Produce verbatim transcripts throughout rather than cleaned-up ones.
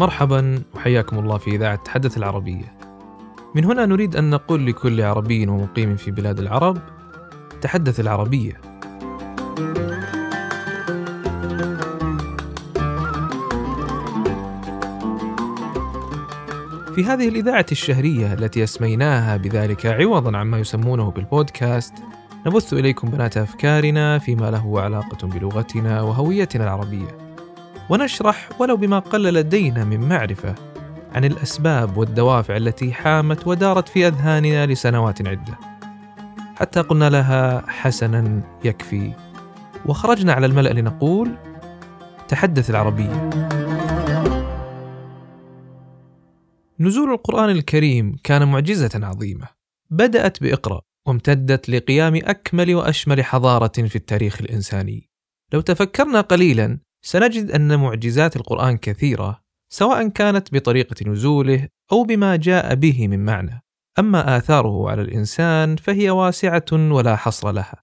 مرحبا وحياكم الله في إذاعة تحدث العربية. من هنا نريد أن نقول لكل عربي ومقيم في بلاد العرب تحدث العربية. في هذه الإذاعة الشهرية التي أسميناها بذلك عوضا عما يسمونه بالبودكاست، نبث إليكم بنات أفكارنا فيما له علاقة بلغتنا وهويتنا العربية، ونشرح ولو بما قل لدينا من معرفة عن الأسباب والدوافع التي حامت ودارت في أذهاننا لسنوات عدة، حتى قلنا لها حسنا يكفي وخرجنا على الملأ لنقول تحدث العربية. نزول القرآن الكريم كان معجزة عظيمة، بدأت بإقرأ وامتدت لقيام أكمل وأشمل حضارة في التاريخ الإنساني. لو تفكرنا قليلا سنجد أن معجزات القرآن كثيرة، سواء كانت بطريقة نزوله أو بما جاء به من معنى، أما آثاره على الإنسان فهي واسعة ولا حصر لها.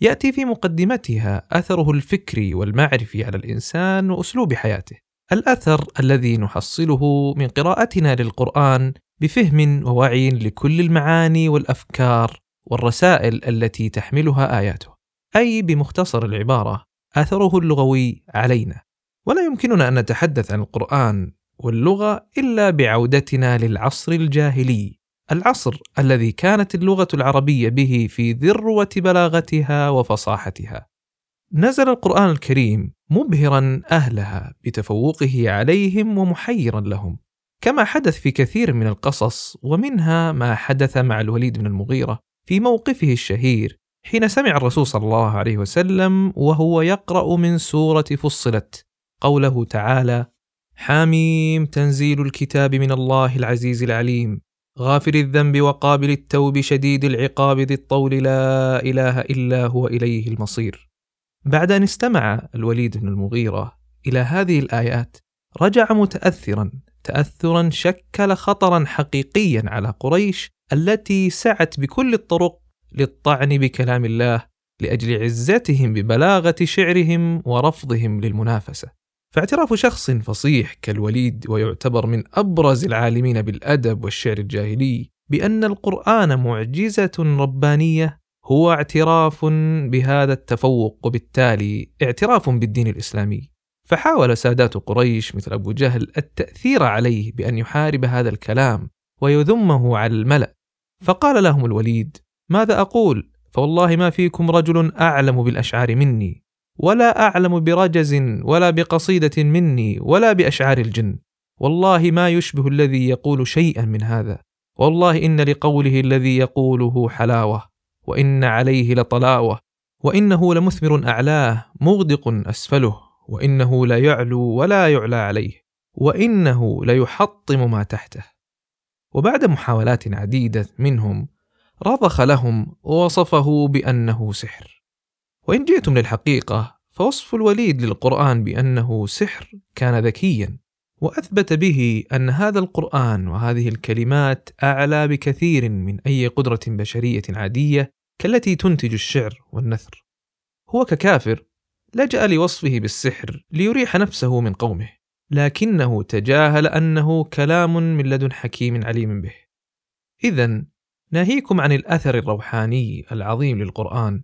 يأتي في مقدمتها أثره الفكري والمعرفي على الإنسان وأسلوب حياته، الأثر الذي نحصله من قراءتنا للقرآن بفهم ووعي لكل المعاني والأفكار والرسائل التي تحملها آياته، أي بمختصر العبارة أثره اللغوي علينا. ولا يمكننا أن نتحدث عن القرآن واللغة إلا بعودتنا للعصر الجاهلي، العصر الذي كانت اللغة العربية به في ذروة بلاغتها وفصاحتها. نزل القرآن الكريم مبهرا أهلها بتفوقه عليهم ومحيرا لهم، كما حدث في كثير من القصص، ومنها ما حدث مع الوليد بن المغيرة في موقفه الشهير حين سمع الرسول صلى الله عليه وسلم وهو يقرأ من سورة فصلت قوله تعالى: حاميم تنزيل الكتاب من الله العزيز العليم غافر الذنب وقابل التوب شديد العقاب ذي الطول لا إله إلا هو إليه المصير. بعد أن استمع الوليد بن المغيرة إلى هذه الآيات رجع متأثرا تأثرا شكل خطرا حقيقيا على قريش التي سعت بكل الطرق للطعن بكلام الله لأجل عزتهم ببلاغة شعرهم ورفضهم للمنافسة. فاعتراف شخص فصيح كالوليد، ويعتبر من أبرز العالمين بالأدب والشعر الجاهلي، بأن القرآن معجزة ربانية هو اعتراف بهذا التفوق، وبالتالي اعتراف بالدين الإسلامي. فحاول سادات قريش مثل أبو جهل التأثير عليه بأن يحارب هذا الكلام ويذمه على الملأ. فقال لهم الوليد: ماذا أقول؟ فوالله ما فيكم رجل أعلم بالأشعار مني، ولا أعلم برجز ولا بقصيدة مني ولا بأشعار الجن، والله ما يشبه الذي يقول شيئا من هذا، والله إن لقوله الذي يقوله حلاوة، وإن عليه لطلاوة، وإنه لمثمر أعلاه مغدق أسفله، وإنه لا يعلو ولا يعلى عليه، وإنه ليحطم ما تحته. وبعد محاولات عديدة منهم رضخ لهم ووصفه بأنه سحر. وإن جئتم للحقيقة فوصف الوليد للقرآن بأنه سحر كان ذكيا، وأثبت به أن هذا القرآن وهذه الكلمات أعلى بكثير من أي قدرة بشرية عادية كالتي تنتج الشعر والنثر. هو ككافر لجأ لوصفه بالسحر ليريح نفسه من قومه، لكنه تجاهل أنه كلام من لدن حكيم عليم به. إذن ناهيكم عن الأثر الروحاني العظيم للقرآن،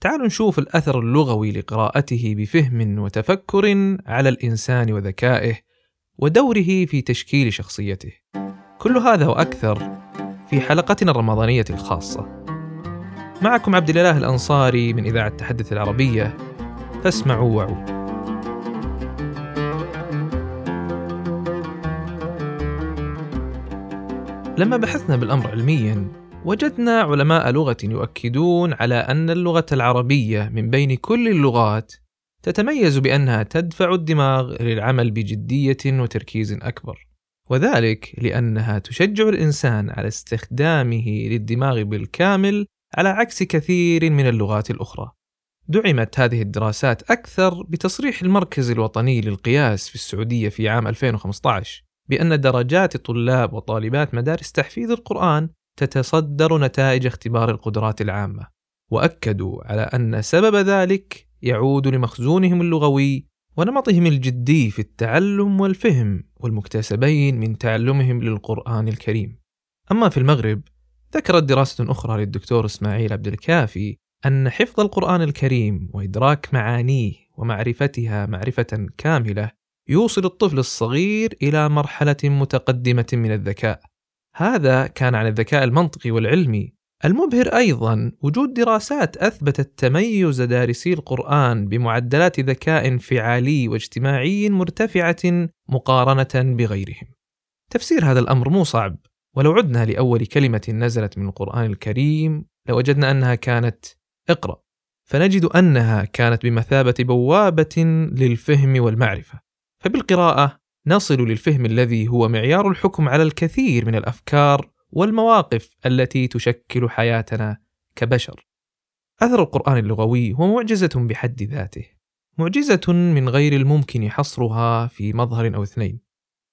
تعالوا نشوف الأثر اللغوي لقراءته بفهم وتفكر على الإنسان وذكائه ودوره في تشكيل شخصيته. كل هذا وأكثر في حلقتنا الرمضانية الخاصة. معكم عبد الله الأنصاري من إذاعة تحدث العربية، فاسمعوا وعوا. لما بحثنا بالأمر علميا وجدنا علماء لغة يؤكدون على أن اللغة العربية من بين كل اللغات تتميز بأنها تدفع الدماغ للعمل بجدية وتركيز أكبر، وذلك لأنها تشجع الإنسان على استخدامه للدماغ بالكامل على عكس كثير من اللغات الأخرى. دعمت هذه الدراسات أكثر بتصريح المركز الوطني للقياس في السعودية في عام ألفين وخمسة عشر بأن درجات طلاب وطالبات مدارس تحفيظ القرآن تتصدر نتائج اختبار القدرات العامة، وأكدوا على أن سبب ذلك يعود لمخزونهم اللغوي ونمطهم الجدي في التعلم والفهم والمكتسبين من تعلمهم للقرآن الكريم. أما في المغرب، ذكرت دراسة أخرى للدكتور إسماعيل عبد الكافي أن حفظ القرآن الكريم وإدراك معانيه ومعرفتها معرفة كاملة يوصل الطفل الصغير إلى مرحلة متقدمة من الذكاء. هذا كان عن الذكاء المنطقي والعلمي. المبهر أيضا وجود دراسات أثبتت تميز دارسي القرآن بمعدلات ذكاء انفعالي واجتماعي مرتفعة مقارنة بغيرهم. تفسير هذا الأمر مو صعب، ولو عدنا لأول كلمة نزلت من القرآن الكريم لوجدنا أنها كانت اقرأ، فنجد أنها كانت بمثابة بوابة للفهم والمعرفة. فبالقراءة نصل للفهم الذي هو معيار الحكم على الكثير من الأفكار والمواقف التي تشكل حياتنا كبشر. أثر القرآن اللغوي هو معجزة بحد ذاته، معجزة من غير الممكن حصرها في مظهر أو اثنين،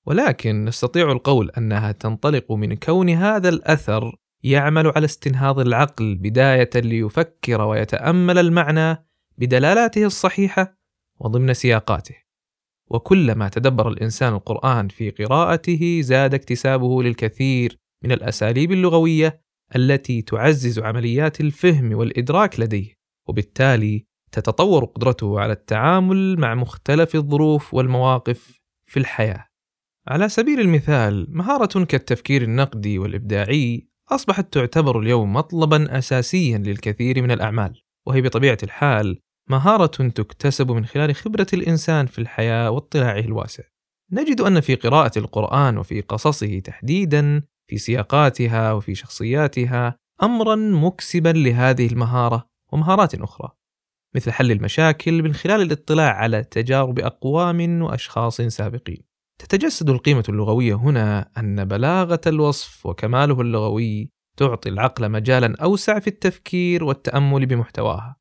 ولكن نستطيع القول أنها تنطلق من كون هذا الأثر يعمل على استنهاض العقل بداية ليفكر ويتأمل المعنى بدلالاته الصحيحة وضمن سياقاته. وكلما تدبر الإنسان القرآن في قراءته زاد اكتسابه للكثير من الأساليب اللغوية التي تعزز عمليات الفهم والإدراك لديه، وبالتالي تتطور قدرته على التعامل مع مختلف الظروف والمواقف في الحياة. على سبيل المثال، مهارة كالتفكير النقدي والإبداعي أصبحت تعتبر اليوم مطلباً أساسياً للكثير من الأعمال، وهي بطبيعة الحال مهارة تكتسب من خلال خبرة الإنسان في الحياة واطلاعه الواسع. نجد أن في قراءة القرآن وفي قصصه تحديداً، في سياقاتها وفي شخصياتها، أمراً مكسباً لهذه المهارة ومهارات أخرى، مثل حل المشاكل من خلال الاطلاع على تجارب أقوام وأشخاص سابقين. تتجسد القيمة اللغوية هنا أن بلاغة الوصف وكماله اللغوي تعطي العقل مجالاً أوسع في التفكير والتأمل بمحتواها،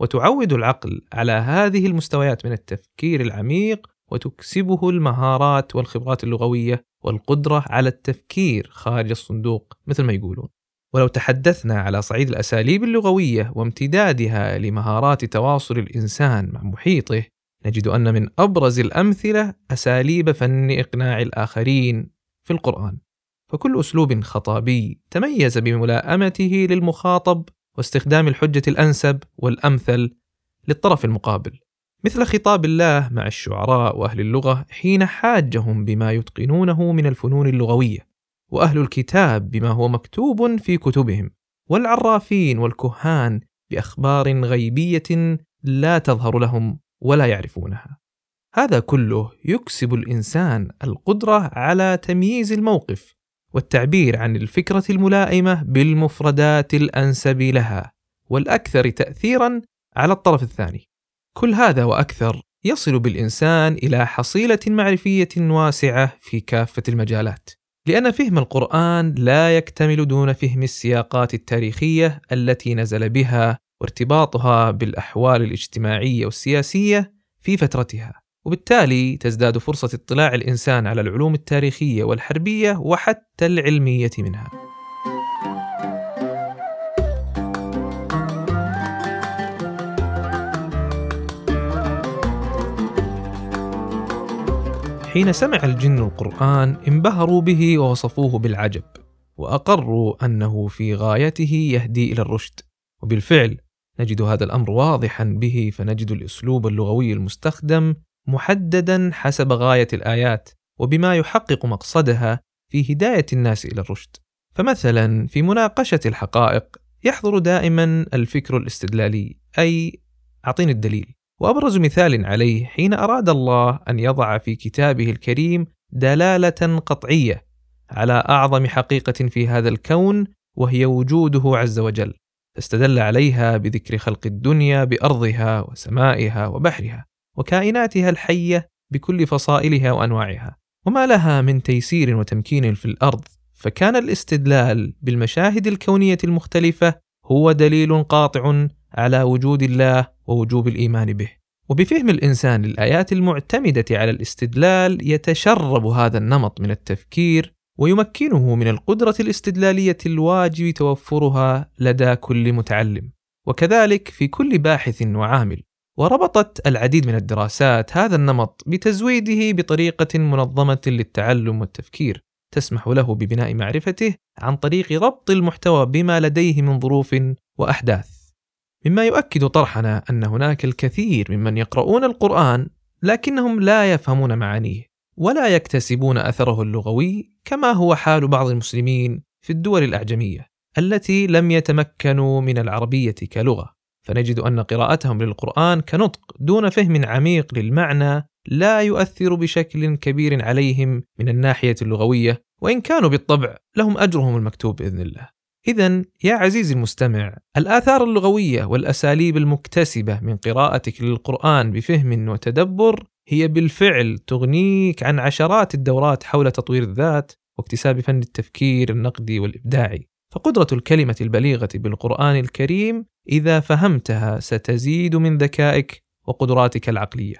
وتعود العقل على هذه المستويات من التفكير العميق، وتكسبه المهارات والخبرات اللغوية والقدرة على التفكير خارج الصندوق مثل ما يقولون. ولو تحدثنا على صعيد الأساليب اللغوية وامتدادها لمهارات تواصل الإنسان مع محيطه، نجد أن من أبرز الأمثلة أساليب فن إقناع الآخرين في القرآن. فكل أسلوب خطابي تميز بملائمته للمخاطب واستخدام الحجة الأنسب والأمثل للطرف المقابل، مثل خطاب الله مع الشعراء وأهل اللغة حين حاجهم بما يتقنونه من الفنون اللغوية، وأهل الكتاب بما هو مكتوب في كتبهم، والعرافين والكهان بأخبار غيبية لا تظهر لهم ولا يعرفونها. هذا كله يكسب الإنسان القدرة على تمييز الموقف والتعبير عن الفكرة الملائمة بالمفردات الأنسب لها والأكثر تأثيرا على الطرف الثاني. كل هذا وأكثر يصل بالإنسان إلى حصيلة معرفية واسعة في كافة المجالات، لأن فهم القرآن لا يكتمل دون فهم السياقات التاريخية التي نزل بها وارتباطها بالأحوال الاجتماعية والسياسية في فترتها، وبالتالي تزداد فرصة اطلاع الإنسان على العلوم التاريخية والحربية وحتى العلمية منها. حين سمع الجن القرآن انبهروا به ووصفوه بالعجب، وأقروا أنه في غايته يهدي إلى الرشد. وبالفعل نجد هذا الأمر واضحا به، فنجد الأسلوب اللغوي المستخدم محددا حسب غاية الآيات وبما يحقق مقصدها في هداية الناس إلى الرشد. فمثلا في مناقشة الحقائق يحضر دائما الفكر الاستدلالي، أي أعطيني الدليل. وأبرز مثال عليه حين أراد الله أن يضع في كتابه الكريم دلالة قطعية على أعظم حقيقة في هذا الكون، وهي وجوده عز وجل، استدل عليها بذكر خلق الدنيا بأرضها وسمائها وبحرها وكائناتها الحية بكل فصائلها وأنواعها وما لها من تيسير وتمكين في الأرض. فكان الاستدلال بالمشاهد الكونية المختلفة هو دليل قاطع على وجود الله ووجوب الإيمان به. وبفهم الإنسان للآيات المعتمدة على الاستدلال يتشرب هذا النمط من التفكير، ويمكنه من القدرة الاستدلالية الواجب توفرها لدى كل متعلم، وكذلك في كل باحث وعامل. وربطت العديد من الدراسات هذا النمط بتزويده بطريقة منظمة للتعلم والتفكير تسمح له ببناء معرفته عن طريق ربط المحتوى بما لديه من ظروف وأحداث، مما يؤكد طرحنا أن هناك الكثير ممن يقرؤون القرآن لكنهم لا يفهمون معانيه ولا يكتسبون أثره اللغوي، كما هو حال بعض المسلمين في الدول الأعجمية التي لم يتمكنوا من العربية كلغة، فنجد أن قراءتهم للقرآن كنطق دون فهم عميق للمعنى لا يؤثر بشكل كبير عليهم من الناحية اللغوية، وإن كانوا بالطبع لهم أجرهم المكتوب بإذن الله. إذن يا عزيزي المستمع، الآثار اللغوية والأساليب المكتسبة من قراءتك للقرآن بفهم وتدبر هي بالفعل تغنيك عن عشرات الدورات حول تطوير الذات واكتساب فن التفكير النقدي والإبداعي، فقدرة الكلمة البليغة بالقرآن الكريم إذا فهمتها ستزيد من ذكائك وقدراتك العقلية.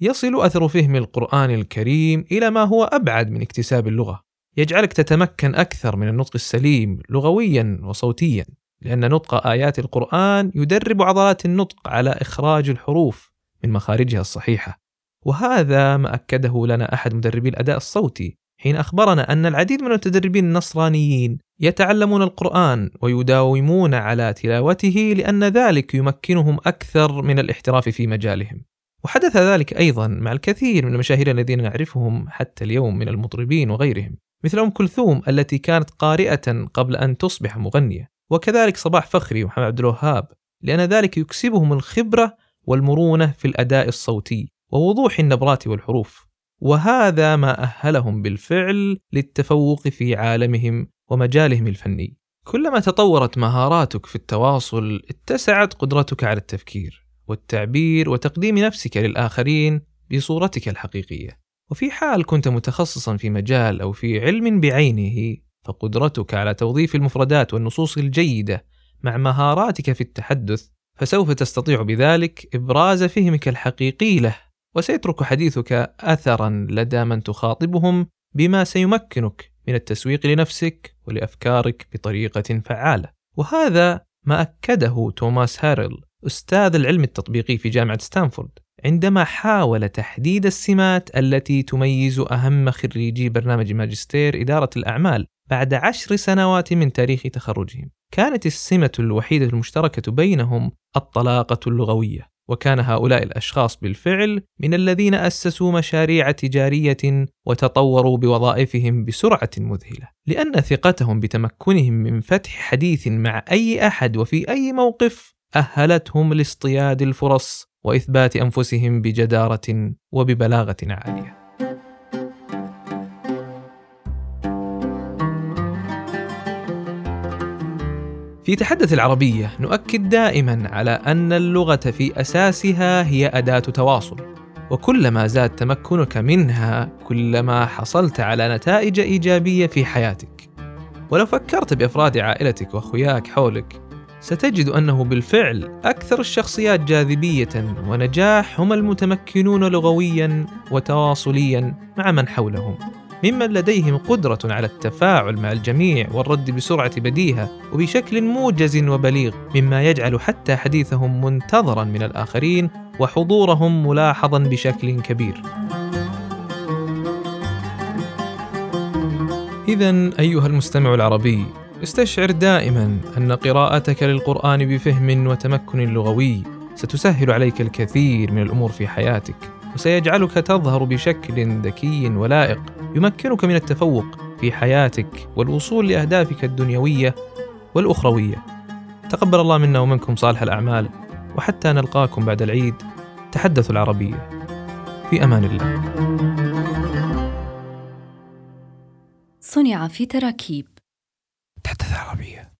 يصل أثر فهم القرآن الكريم إلى ما هو أبعد من اكتساب اللغة، يجعلك تتمكن أكثر من النطق السليم لغوياً وصوتياً، لأن نطق آيات القرآن يدرب عضلات النطق على إخراج الحروف من مخارجها الصحيحة، وهذا ما أكده لنا أحد مدربي الأداء الصوتي حين أخبرنا أن العديد من المتدربين النصرانيين يتعلمون القرآن ويداومون على تلاوته لأن ذلك يمكنهم أكثر من الاحتراف في مجالهم. وحدث ذلك أيضاً مع الكثير من المشاهير الذين نعرفهم حتى اليوم من المطربين وغيرهم، مثل أم كلثوم التي كانت قارئة قبل أن تصبح مغنية، وكذلك صباح فخري ومحمد عبد الوهاب، لأن ذلك يكسبهم الخبرة والمرونة في الأداء الصوتي ووضوح النبرات والحروف، وهذا ما أهلهم بالفعل للتفوق في عالمهم ومجالهم الفني. كلما تطورت مهاراتك في التواصل اتسعت قدرتك على التفكير والتعبير وتقديم نفسك للآخرين بصورتك الحقيقية، وفي حال كنت متخصصا في مجال أو في علم بعينه فقدرتك على توظيف المفردات والنصوص الجيدة مع مهاراتك في التحدث فسوف تستطيع بذلك إبراز فهمك الحقيقي له، وسيترك حديثك أثرا لدى من تخاطبهم بما سيمكنك من التسويق لنفسك ولأفكارك بطريقة فعالة. وهذا ما أكده توماس هارل أستاذ العلم التطبيقي في جامعة ستانفورد عندما حاول تحديد السمات التي تميز أهم خريجي برنامج ماجستير إدارة الأعمال بعد عشر سنوات من تاريخ تخرجهم. كانت السمة الوحيدة المشتركة بينهم الطلاقة اللغوية، وكان هؤلاء الأشخاص بالفعل من الذين أسسوا مشاريع تجارية وتطوروا بوظائفهم بسرعة مذهلة، لأن ثقتهم بتمكنهم من فتح حديث مع أي أحد وفي أي موقف أهلتهم لاصطياد الفرص وإثبات أنفسهم بجدارة وببلاغة عالية. في تحدث العربية نؤكد دائما على أن اللغة في أساسها هي أداة تواصل، وكلما زاد تمكنك منها كلما حصلت على نتائج إيجابية في حياتك. ولو فكرت بأفراد عائلتك وأخوياك حولك ستجد أنه بالفعل أكثر الشخصيات جاذبية ونجاح هم المتمكنون لغويا وتواصليا مع من حولهم، ممن لديهم قدرة على التفاعل مع الجميع والرد بسرعة بديهة وبشكل موجز وبليغ، مما يجعل حتى حديثهم منتظرا من الآخرين وحضورهم ملاحظا بشكل كبير. إذن أيها المستمع العربي، استشعر دائما أن قراءتك للقرآن بفهم وتمكن لغوي ستسهل عليك الكثير من الأمور في حياتك، وسيجعلك تظهر بشكل ذكي ولائق يمكنك من التفوق في حياتك والوصول لأهدافك الدنيوية والأخروية. تقبل الله منا ومنكم صالح الأعمال، وحتى نلقاكم بعد العيد. تحدث العربية، في أمان الله. صنع في تراكيب.